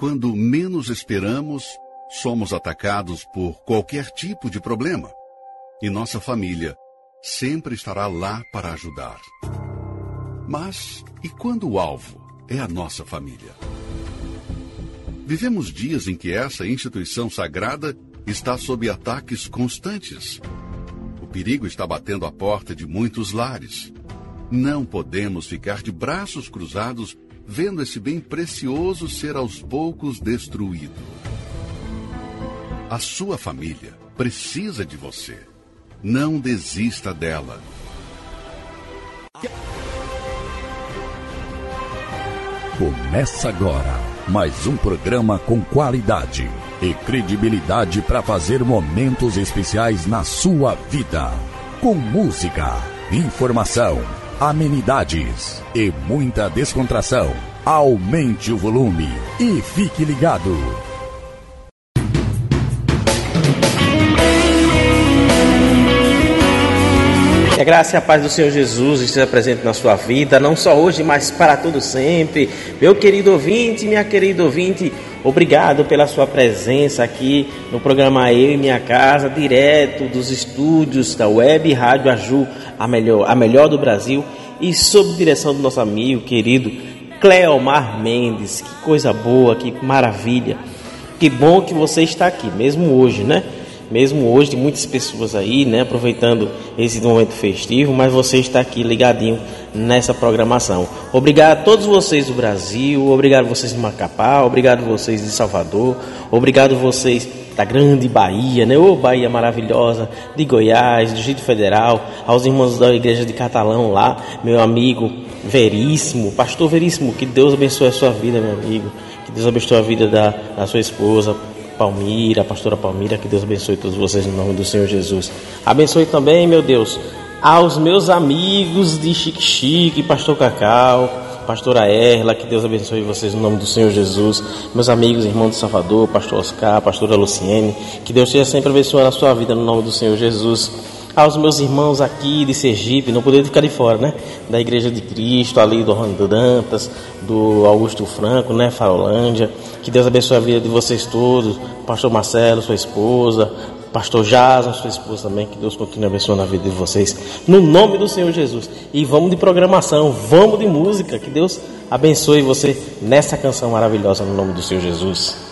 quando menos esperamos, somos atacados por qualquer tipo de problema. E nossa família sempre estará lá para ajudar. Mas e quando o alvo é a nossa família? Vivemos dias em que essa instituição sagrada está sob ataques constantes. O perigo está batendo à porta de muitos lares. Não podemos ficar de braços cruzados vendo esse bem precioso ser aos poucos destruído. A sua família precisa de você. Não desista dela. Começa agora mais um programa com qualidade e credibilidade para fazer momentos especiais na sua vida. Com música, informação, amenidades e muita descontração. Aumente o volume e fique ligado. Que a graça e a paz do Senhor Jesus esteja presente na sua vida, não só hoje, mas para todo sempre. Meu querido ouvinte, minha querida ouvinte, obrigado pela sua presença aqui no programa Eu e Minha Casa, direto dos estúdios da Web Rádio Aju, a melhor do Brasil, e sob direção do nosso amigo, querido Cléomar Mendes. Que coisa boa, que maravilha. Que bom que você está aqui, mesmo hoje, né? Mesmo hoje, tem muitas pessoas aí, né, aproveitando esse momento festivo, mas você está aqui ligadinho nessa programação. Obrigado a todos vocês do Brasil, obrigado a vocês de Macapá, obrigado a vocês de Salvador, obrigado a vocês da grande Bahia, né, ô Bahia maravilhosa, de Goiás, do Distrito Federal, aos irmãos da Igreja de Catalão lá, meu amigo Veríssimo, pastor Veríssimo, que Deus abençoe a sua vida, meu amigo, que Deus abençoe a vida da sua esposa, Palmeira, pastora Palmeira, que Deus abençoe todos vocês no nome do Senhor Jesus. Abençoe também, meu Deus, aos meus amigos de Xique-Xique, pastor Cacau, pastora Erla, que Deus abençoe vocês no nome do Senhor Jesus. Meus amigos, irmãos de Salvador, pastor Oscar, pastora Luciene, que Deus seja sempre abençoando a sua vida no nome do Senhor Jesus. Aos meus irmãos aqui de Sergipe, não poderia ficar de fora, né? Da Igreja de Cristo, ali do Orlando Dantas, do Augusto Franco, né? Farolândia. Que Deus abençoe a vida de vocês todos. Pastor Marcelo, sua esposa. Pastor Jason, sua esposa também. Que Deus continue abençoando a vida de vocês. No nome do Senhor Jesus. E vamos de programação, vamos de música. Que Deus abençoe você nessa canção maravilhosa no nome do Senhor Jesus.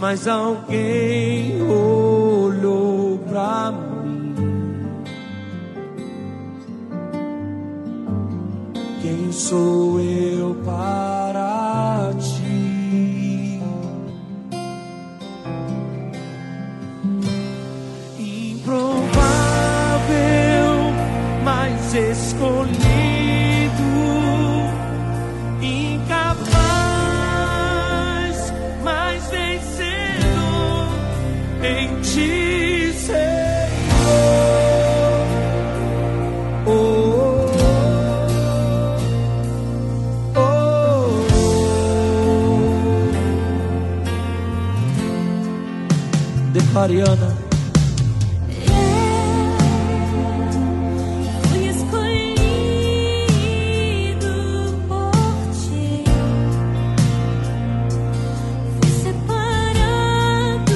Mas alguém olhou pra mim. Quem sou eu para ti? Improvável, mas escolhido. Incapaz, mas vencedor. Em ti, Senhor, oh, oh, oh, oh. De Mariana. Eu fui escolhido por ti. Você. Para ti.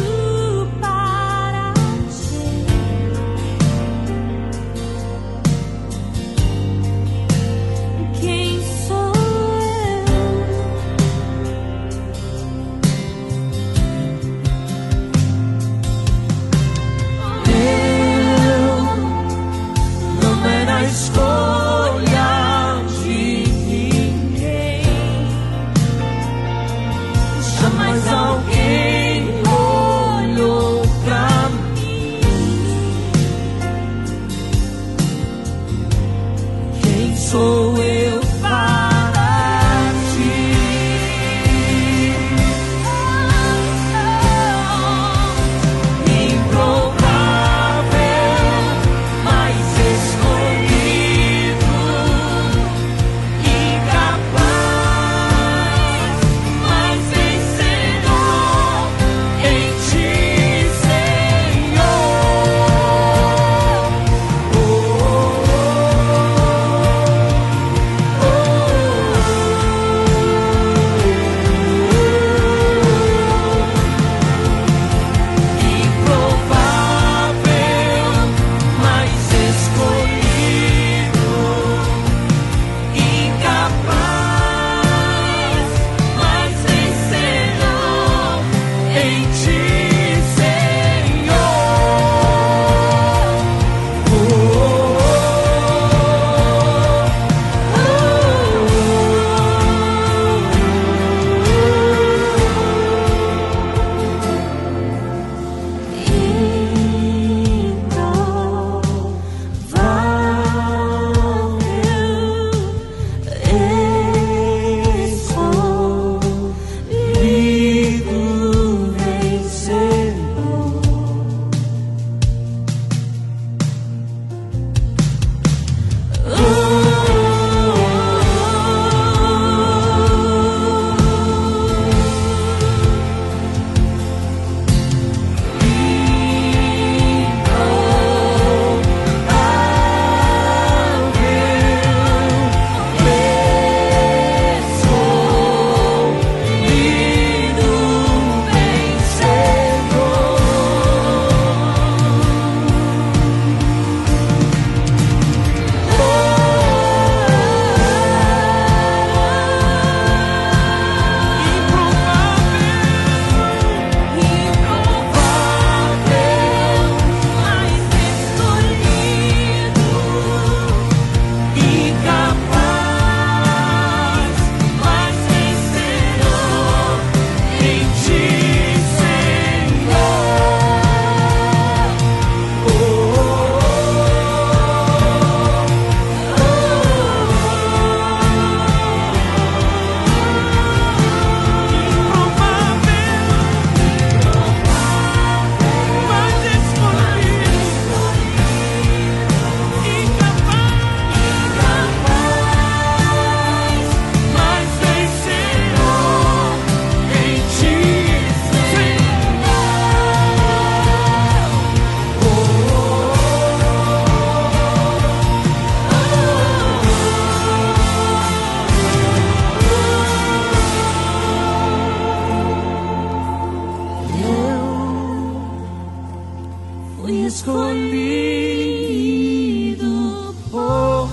escolhido por ti.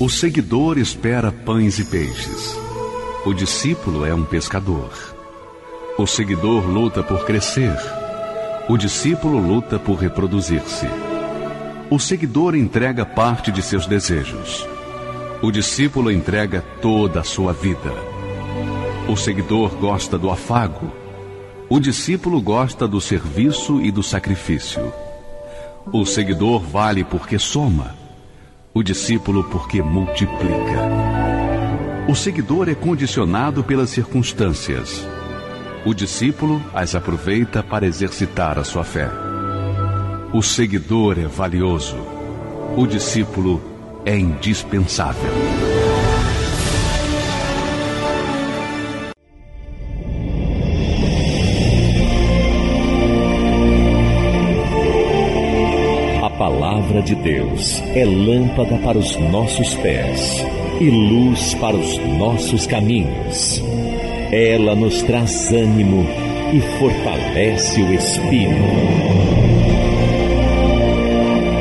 O seguidor espera pães e peixes. O discípulo é um pescador. O seguidor luta por crescer. O discípulo luta por reproduzir-se. O seguidor entrega parte de seus desejos. O discípulo entrega toda a sua vida. O seguidor gosta do afago. O discípulo gosta do serviço e do sacrifício. O seguidor vale porque soma. O discípulo porque multiplica. O seguidor é condicionado pelas circunstâncias. O discípulo as aproveita para exercitar a sua fé. O seguidor é valioso. O discípulo é indispensável. A palavra de Deus é lâmpada para os nossos pés e luz para os nossos caminhos. Ela nos traz ânimo e fortalece o espírito.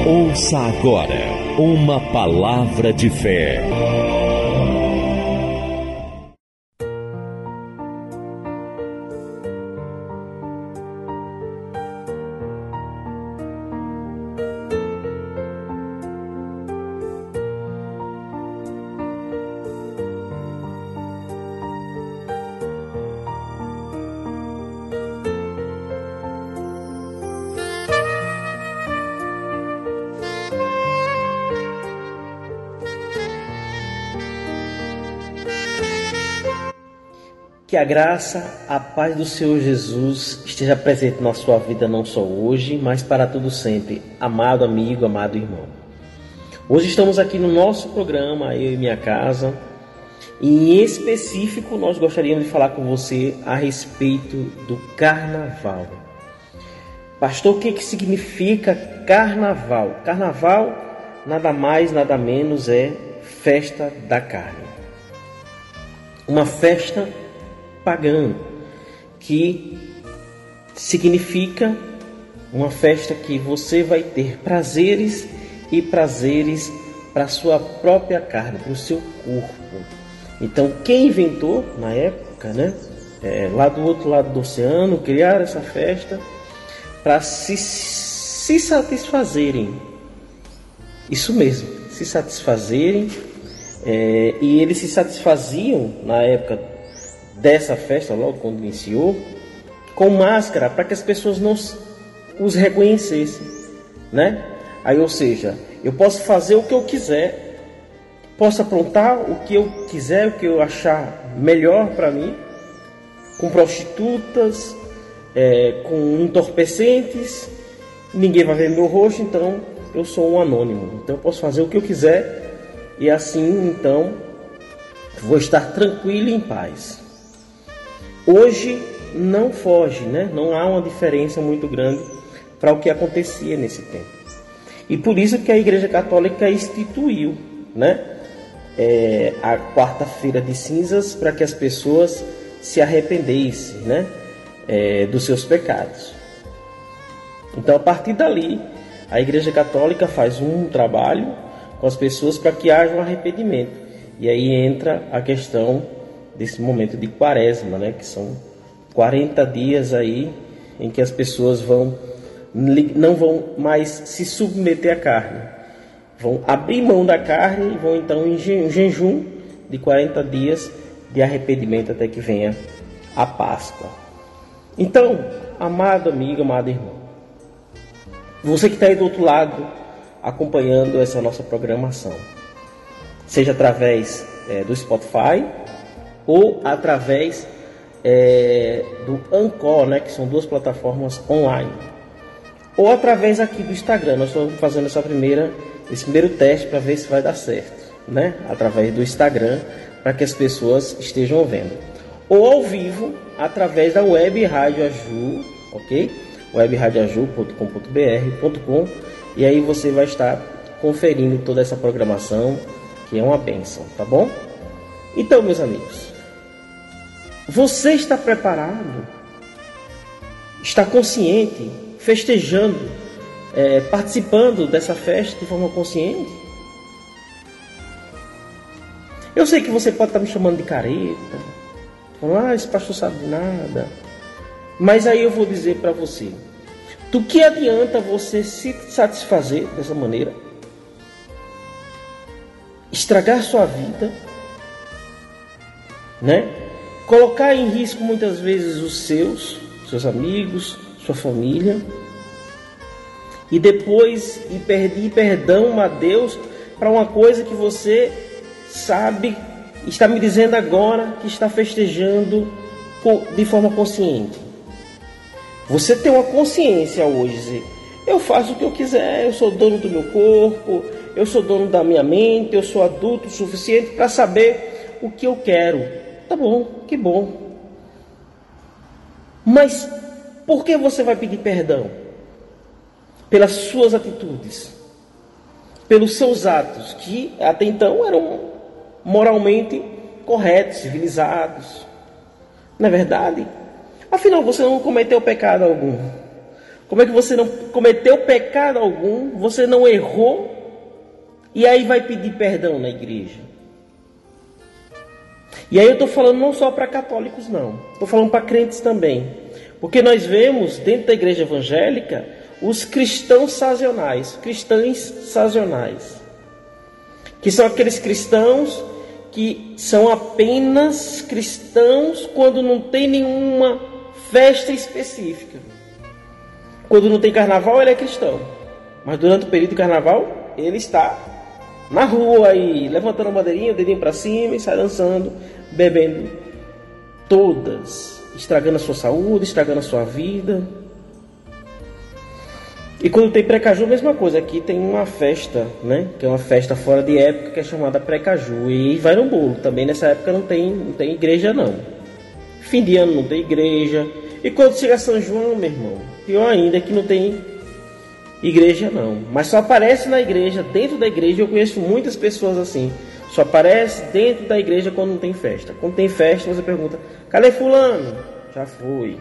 Ouça agora uma palavra de fé. Que a graça, a paz do Senhor Jesus esteja presente na sua vida não só hoje, mas para tudo sempre, amado amigo, amado irmão. Hoje estamos aqui no nosso programa, Eu e Minha Casa, e em específico nós gostaríamos de falar com você a respeito do Carnaval. Pastor, o que significa Carnaval? Carnaval nada mais, nada menos é festa da carne. Uma festa pagã, que significa uma festa que você vai ter prazeres e prazeres para a sua própria carne, para o seu corpo. Então, quem inventou na época, lá do outro lado do oceano, criaram essa festa para se satisfazerem. Isso mesmo, se satisfazerem. E eles se satisfaziam na época dessa festa, logo quando iniciou, com máscara, para que as pessoas não os reconhecessem, Aí, ou seja, eu posso fazer o que eu quiser, posso aprontar o que eu quiser, o que eu achar melhor para mim, com prostitutas, com entorpecentes, ninguém vai ver meu rosto, então eu sou um anônimo, então eu posso fazer o que eu quiser e assim, então, vou estar tranquilo e em paz. Hoje não foge, Não há uma diferença muito grande para o que acontecia nesse tempo. E por isso que a Igreja Católica instituiu, a quarta-feira de cinzas para que as pessoas se arrependessem, dos seus pecados. Então, a partir dali, a Igreja Católica faz um trabalho com as pessoas para que haja um arrependimento. E aí entra a questão desse momento de quaresma, que são 40 dias aí em que as pessoas não vão mais se submeter à carne, vão abrir mão da carne e vão então em jejum de 40 dias de arrependimento até que venha a Páscoa. Então, amado amigo, amado irmão, você que está aí do outro lado acompanhando essa nossa programação, seja através do Spotify ou através do ANCOR, que são duas plataformas online, ou através aqui do Instagram. Nós estamos fazendo esse primeiro teste para ver se vai dar certo, através do Instagram, para que as pessoas estejam vendo, ou ao vivo através da Web Rádio Aju, ok? WebRádioAju.com.br.com, e aí você vai estar conferindo toda essa programação, que é uma bênção, tá bom? Então, meus amigos, você está preparado? Está consciente? Festejando? Participando dessa festa de forma consciente? Eu sei que você pode estar me chamando de careta, falando, esse pastor sabe de nada. Mas aí eu vou dizer para você, do que adianta você se satisfazer dessa maneira? Estragar sua vida, né? Colocar em risco muitas vezes os seus amigos, sua família, e depois ir pedir perdão a Deus para uma coisa que você sabe, está me dizendo agora que está festejando de forma consciente. Você tem uma consciência hoje, dizer, eu faço o que eu quiser, eu sou dono do meu corpo, eu sou dono da minha mente, eu sou adulto o suficiente para saber o que eu quero. Tá bom, que bom. Mas por que você vai pedir perdão? Pelas suas atitudes, pelos seus atos, que até então eram moralmente corretos, civilizados. Não é verdade? Afinal, você não cometeu pecado algum. Como é que você não cometeu pecado algum, você não errou, e aí vai pedir perdão na igreja? E aí eu estou falando não só para católicos, não. Estou falando para crentes também. Porque nós vemos, dentro da igreja evangélica, os cristãos sazonais, que são aqueles cristãos que são apenas cristãos quando não tem nenhuma festa específica. Quando não tem carnaval, ele é cristão. Mas durante o período do carnaval, ele está na rua aí, levantando a bandeirinha, o dedinho para cima e sai dançando, bebendo todas, estragando a sua saúde, estragando a sua vida. E quando tem Precaju, a mesma coisa. Aqui tem uma festa, né? Que é uma festa fora de época, que é chamada Precaju. E vai no bolo. Também nessa época não tem igreja, não. Fim de ano não tem igreja. E quando chega São João, meu irmão, pior ainda é que não tem igreja, não. Mas só aparece na igreja, dentro da igreja. Eu conheço muitas pessoas assim. Só aparece dentro da igreja quando não tem festa. Quando tem festa, você pergunta, cadê fulano? Já foi.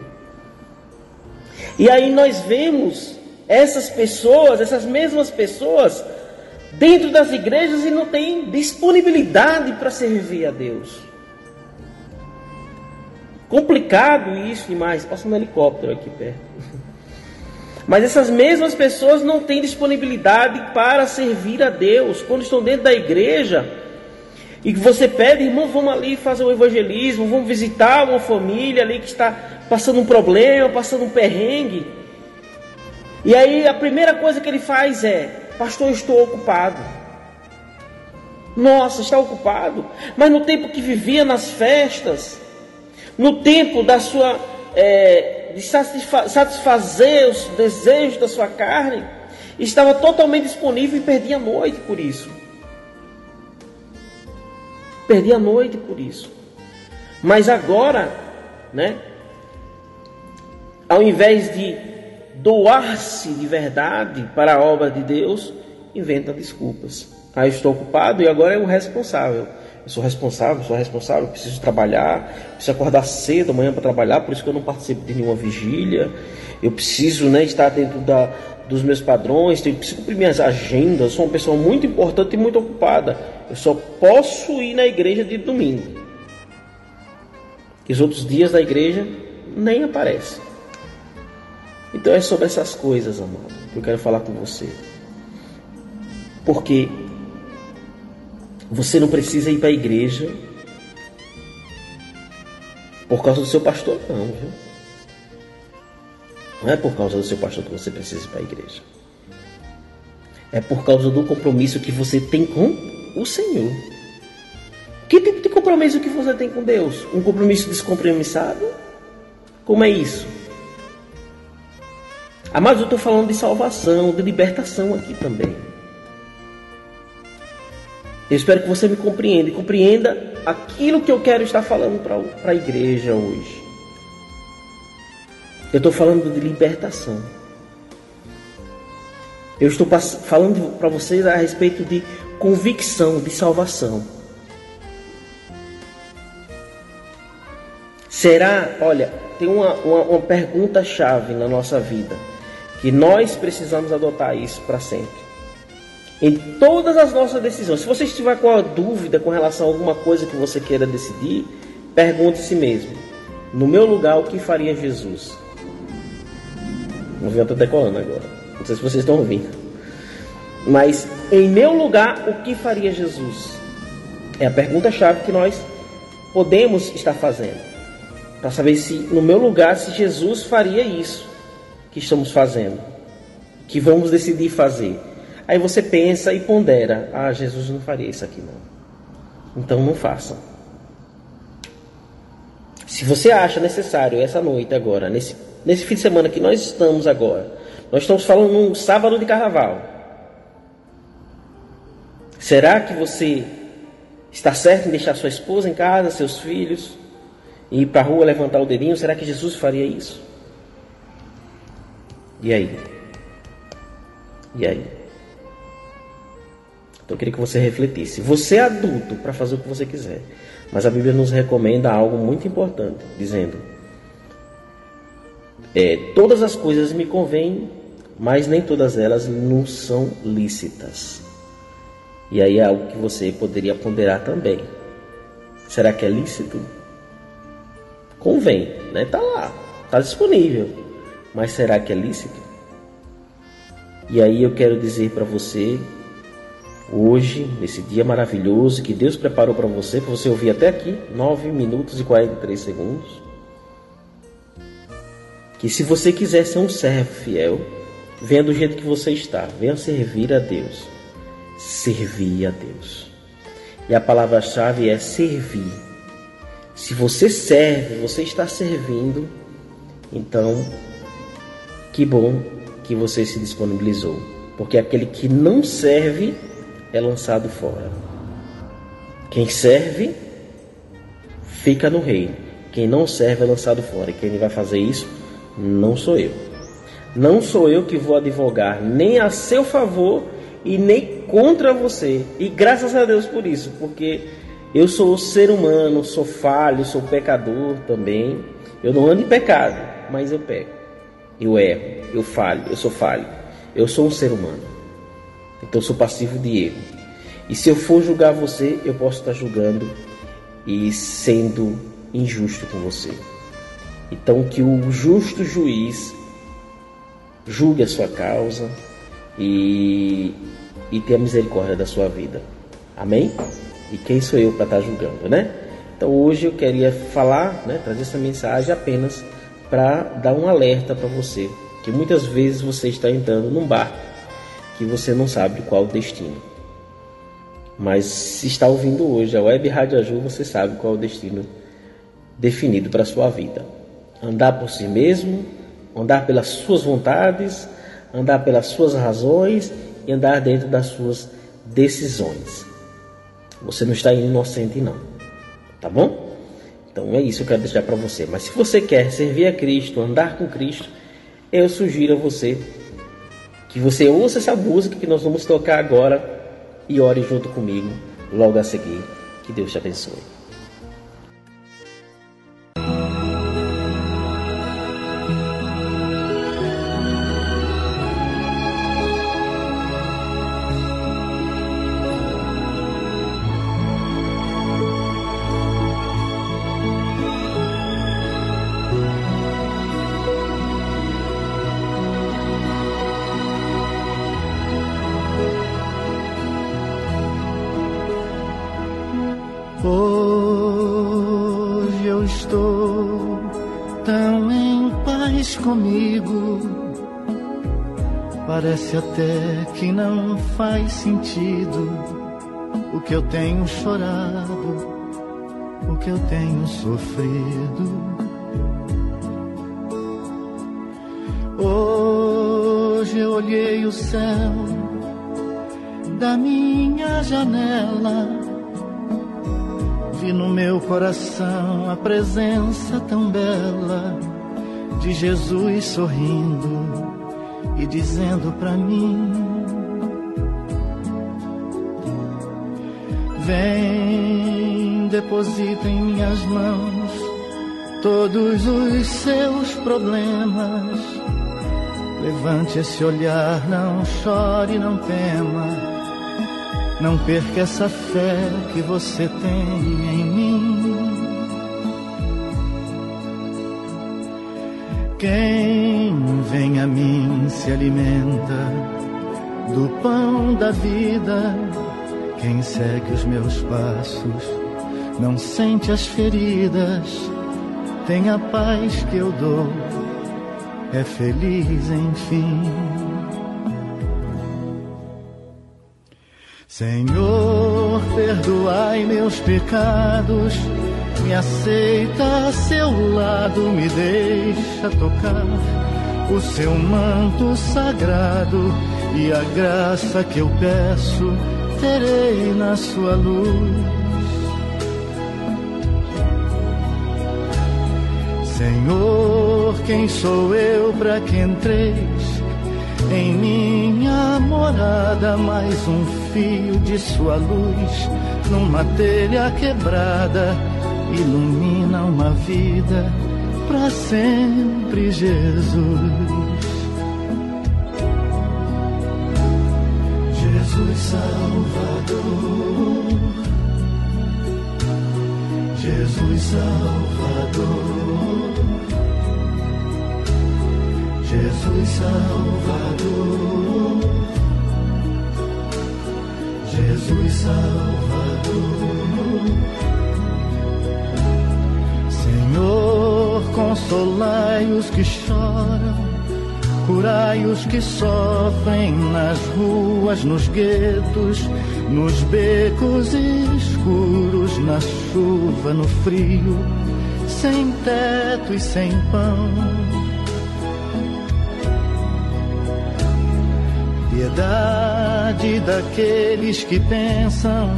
E aí nós vemos essas pessoas, essas mesmas pessoas dentro das igrejas e não tem disponibilidade para servir a Deus. Complicado isso demais. Passa um helicóptero aqui perto. Mas essas mesmas pessoas não têm disponibilidade para servir a Deus. Quando estão dentro da igreja e que você pede, irmão, vamos ali fazer o evangelismo, vamos visitar uma família ali que está passando um problema, passando um perrengue. E aí a primeira coisa que ele faz é, pastor, estou ocupado. Nossa, está ocupado? Mas no tempo que vivia nas festas, no tempo da sua, de satisfazer os desejos da sua carne, estava totalmente disponível e perdia a noite por isso. Perdia a noite por isso. Mas agora, né? Ao invés de doar-se de verdade para a obra de Deus, inventa desculpas. Ah, eu estou ocupado e agora é o responsável. Eu sou responsável, preciso trabalhar, preciso acordar cedo amanhã para trabalhar, por isso que eu não participo de nenhuma vigília. Eu preciso, né, estar dentro dos meus padrões, eu preciso cumprir minhas agendas, eu sou uma pessoa muito importante e muito ocupada. Eu só posso ir na igreja de domingo. E os outros dias da igreja nem aparecem. Então é sobre essas coisas, amado, que eu quero falar com você. Porque você não precisa ir para a igreja por causa do seu pastor, não, viu? Não é por causa do seu pastor que você precisa ir para a igreja. É por causa do compromisso que você tem com o Senhor. Que tipo de compromisso que você tem com Deus? Um compromisso descompromissado? Como é isso? Mas eu estou falando de salvação, de libertação aqui também. Eu espero que você me compreenda. E compreenda aquilo que eu quero estar falando para a igreja hoje. Eu estou falando de libertação. Eu estou falando para vocês a respeito de convicção, de salvação. Será, olha, tem uma pergunta-chave na nossa vida, que nós precisamos adotar isso para sempre. Em todas as nossas decisões, se você estiver com a dúvida com relação a alguma coisa que você queira decidir, pergunte a si mesmo, no meu lugar, o que faria Jesus? O avião está decolando agora, não sei se vocês estão ouvindo. Mas, em meu lugar, o que faria Jesus? É a pergunta-chave que nós podemos estar fazendo, para saber se, no meu lugar, se Jesus faria isso que estamos fazendo, que vamos decidir fazer. Aí você pensa e pondera, Jesus não faria isso aqui não, então não faça. Se você acha necessário essa noite agora, nesse fim de semana que nós estamos agora, nós estamos falando num sábado de carnaval, será que você está certo em deixar sua esposa em casa, seus filhos, e ir para a rua levantar o dedinho? Será que Jesus faria isso? E aí? E aí? Então eu queria que você refletisse. Você é adulto para fazer o que você quiser, mas a Bíblia nos recomenda algo muito importante, dizendo: todas as coisas me convêm, mas nem todas elas não são lícitas. E aí é algo que você poderia ponderar também. Será que é lícito? Convém, né? Tá lá, tá disponível, mas será que é lícito? E aí eu quero dizer para você, hoje, nesse dia maravilhoso que Deus preparou para você ouvir até aqui, 9 minutos e 43 segundos. Que se você quiser ser um servo fiel, venha do jeito que você está, venha servir a Deus. Servir a Deus. E a palavra-chave é servir. Se você serve, você está servindo, então que bom que você se disponibilizou. Porque aquele que não serve é lançado fora. Quem serve fica no reino. Quem não serve é lançado fora. E quem vai fazer isso não sou eu. Não sou eu que vou advogar nem a seu favor e nem contra você. E graças a Deus por isso, porque eu sou ser humano, sou falho, sou pecador também. Eu não ando em pecado, mas eu peco. Eu erro, eu falho, eu sou falho. Eu sou um ser humano. Então eu sou passivo de erro. E se eu for julgar você, eu posso estar julgando e sendo injusto com você. Então que o justo juiz julgue a sua causa e tenha misericórdia da sua vida. Amém? E quem sou eu para estar julgando, né? Então hoje eu queria falar, né, trazer essa mensagem apenas para dar um alerta para você. Que muitas vezes você está entrando num barco que você não sabe qual o destino. Mas se está ouvindo hoje a Web Rádio Aju, você sabe qual é o destino definido para a sua vida. Andar por si mesmo, andar pelas suas vontades, andar pelas suas razões e andar dentro das suas decisões. Você não está inocente não, tá bom? Então é isso que eu quero deixar para você. Mas se você quer servir a Cristo, andar com Cristo, eu sugiro a você que você ouça essa música que nós vamos tocar agora e ore junto comigo logo a seguir. Que Deus te abençoe. Parece até que não faz sentido o que eu tenho chorado, o que eu tenho sofrido. Hoje eu olhei o céu da minha janela, vi no meu coração a presença tão bela de Jesus sorrindo e dizendo pra mim: Vem, deposita em minhas mãos todos os seus problemas. Levante esse olhar, não chore, não tema. Não perca essa fé que você tem em mim. Quem vem a mim se alimenta do pão da vida. Quem segue os meus passos não sente as feridas. Tem a paz que eu dou, é feliz enfim. Senhor, perdoai meus pecados, me aceita a seu lado, me deixa tocar o seu manto sagrado, e a graça que eu peço terei na sua luz. Senhor, quem sou eu para que entreis em minha morada? Mais um fio de sua luz numa telha quebrada ilumina uma vida para sempre, Jesus. Jesus Salvador, Jesus Salvador, Jesus Salvador, Jesus Salvador. Senhor, consolai os que choram, curai os que sofrem nas ruas, nos guetos, nos becos escuros, na chuva, no frio, sem teto e sem pão. Piedade daqueles que pensam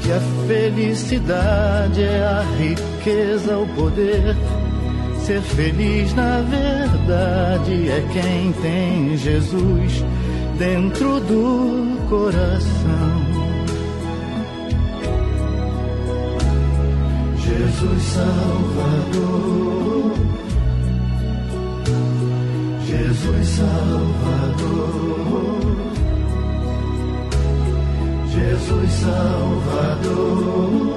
que a felicidade é a riqueza, o poder. Ser feliz na verdade é quem tem Jesus dentro do coração. Jesus Salvador, Jesus Salvador, Jesus Salvador,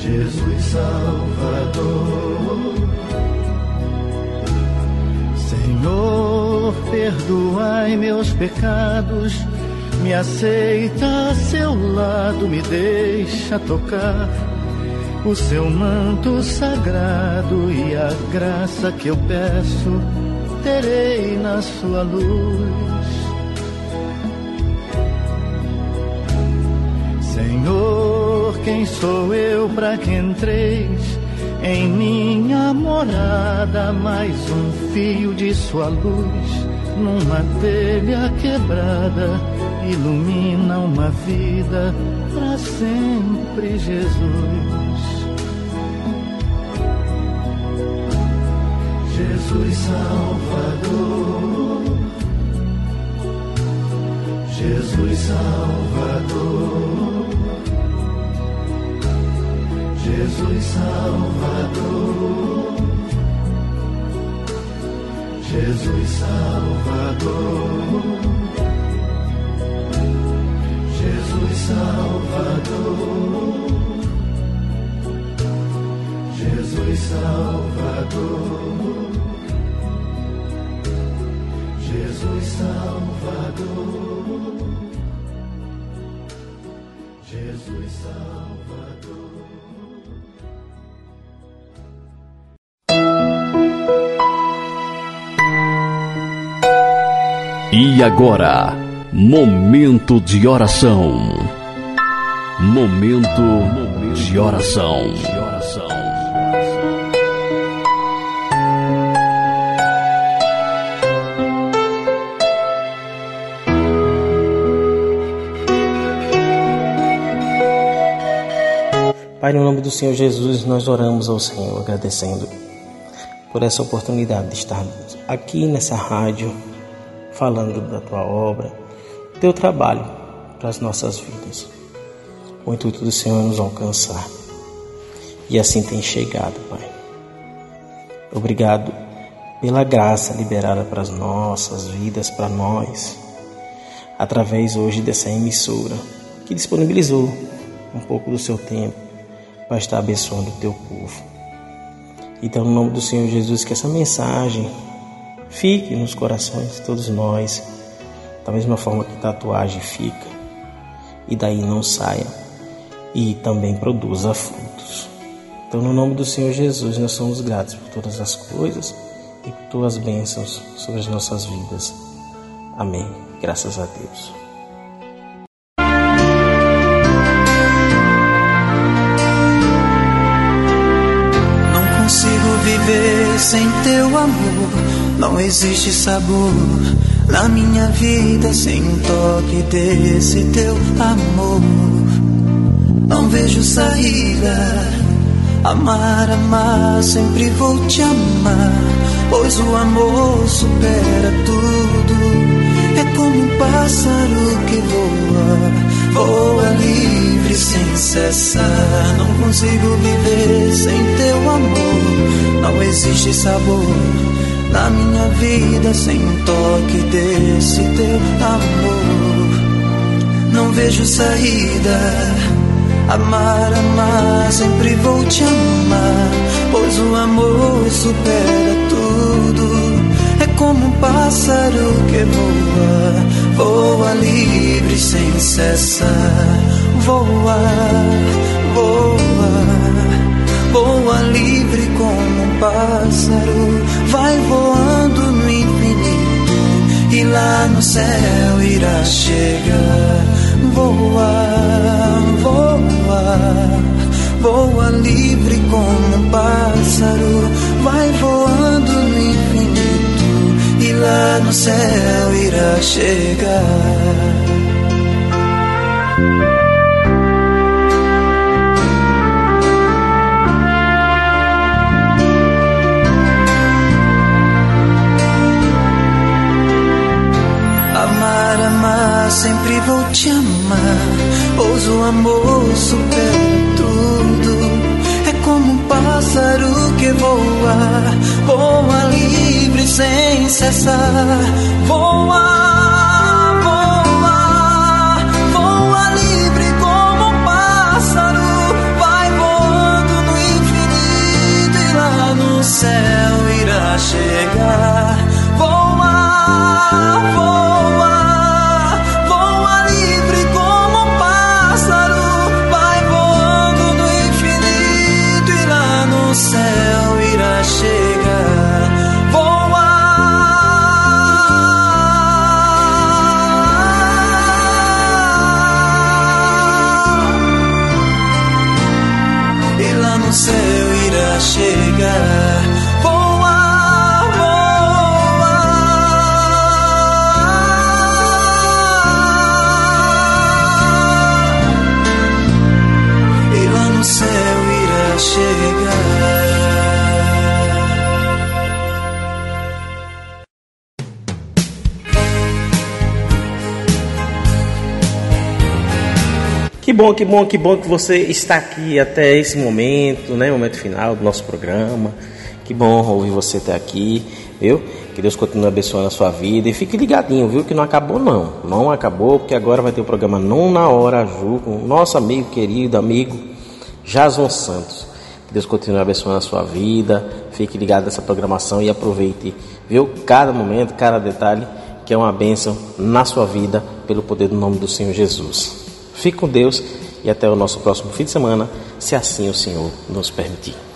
Jesus Salvador. Senhor, perdoai meus pecados, me aceita a seu lado, me deixa tocar o seu manto sagrado, e a graça que eu peço terei na sua luz. Senhor, quem sou eu para que entreis em minha morada? Mais um fio de sua luz numa telha quebrada ilumina uma vida para sempre, Jesus. Jesus Salvador, Jesus Salvador, Jesus Salvador, Jesus Salvador, Jesus Salvador, Jesus Salvador, Jesus Salvador, Jesus Salvador. E agora, momento de oração. Momento de oração. Pai, no nome do Senhor Jesus, nós oramos ao Senhor, agradecendo por essa oportunidade de estarmos aqui nessa rádio, falando da Tua obra, do Teu trabalho. para as nossas vidas. O intuito do Senhor é nos alcançar. E assim tem chegado, Pai. Obrigado pela graça liberada para as nossas vidas, para nós, através hoje dessa emissora que disponibilizou um pouco do seu tempo para estar abençoando o teu povo. Então, no nome do Senhor Jesus, que essa mensagem fique nos corações de todos nós, da mesma forma que tatuagem fica, e daí não saia, e também produza frutos. Então, no nome do Senhor Jesus, nós somos gratos por todas as coisas e por tuas bênçãos sobre as nossas vidas. Amém. Graças a Deus. Não consigo viver sem teu amor. Não existe sabor na minha vida sem um toque desse teu amor. Não vejo saída. Amar, amar, sempre vou te amar, pois o amor supera tudo. É como um pássaro que voa, voa livre sem cessar. Não consigo viver sem teu amor. Não existe sabor na minha vida sem um toque desse teu amor. Não vejo saída. Amar, amar, sempre vou te amar, pois o amor supera tudo. É como um pássaro que voa, voa livre sem cessar. Voa, voa, voa livre como um pássaro. Vai voando no infinito e lá no céu irá chegar. Voa, voa, voa livre como um pássaro. Vai voando no infinito e lá no céu irá chegar. Sempre vou te amar, pois o amor supera tudo. É como um pássaro que voa, voa livre sem cessar. Voa, voa, voa livre como um pássaro. Vai voando no infinito e lá no céu irá chegar. Voa, voa. Que bom que você está aqui até esse momento, né? Momento final do nosso programa. Que bom ouvir você até aqui, viu? Que Deus continue abençoando a sua vida. E fique ligadinho, viu? Que não acabou, não. Não acabou, porque agora vai ter o programa Não Na Hora Aju com o nosso amigo, querido amigo Jason Santos. Que Deus continue abençoando a sua vida. Fique ligado nessa programação e aproveite, viu? Cada momento, cada detalhe, que é uma bênção na sua vida, pelo poder do nome do Senhor Jesus. Fique com Deus e até o nosso próximo fim de semana, se assim o Senhor nos permitir.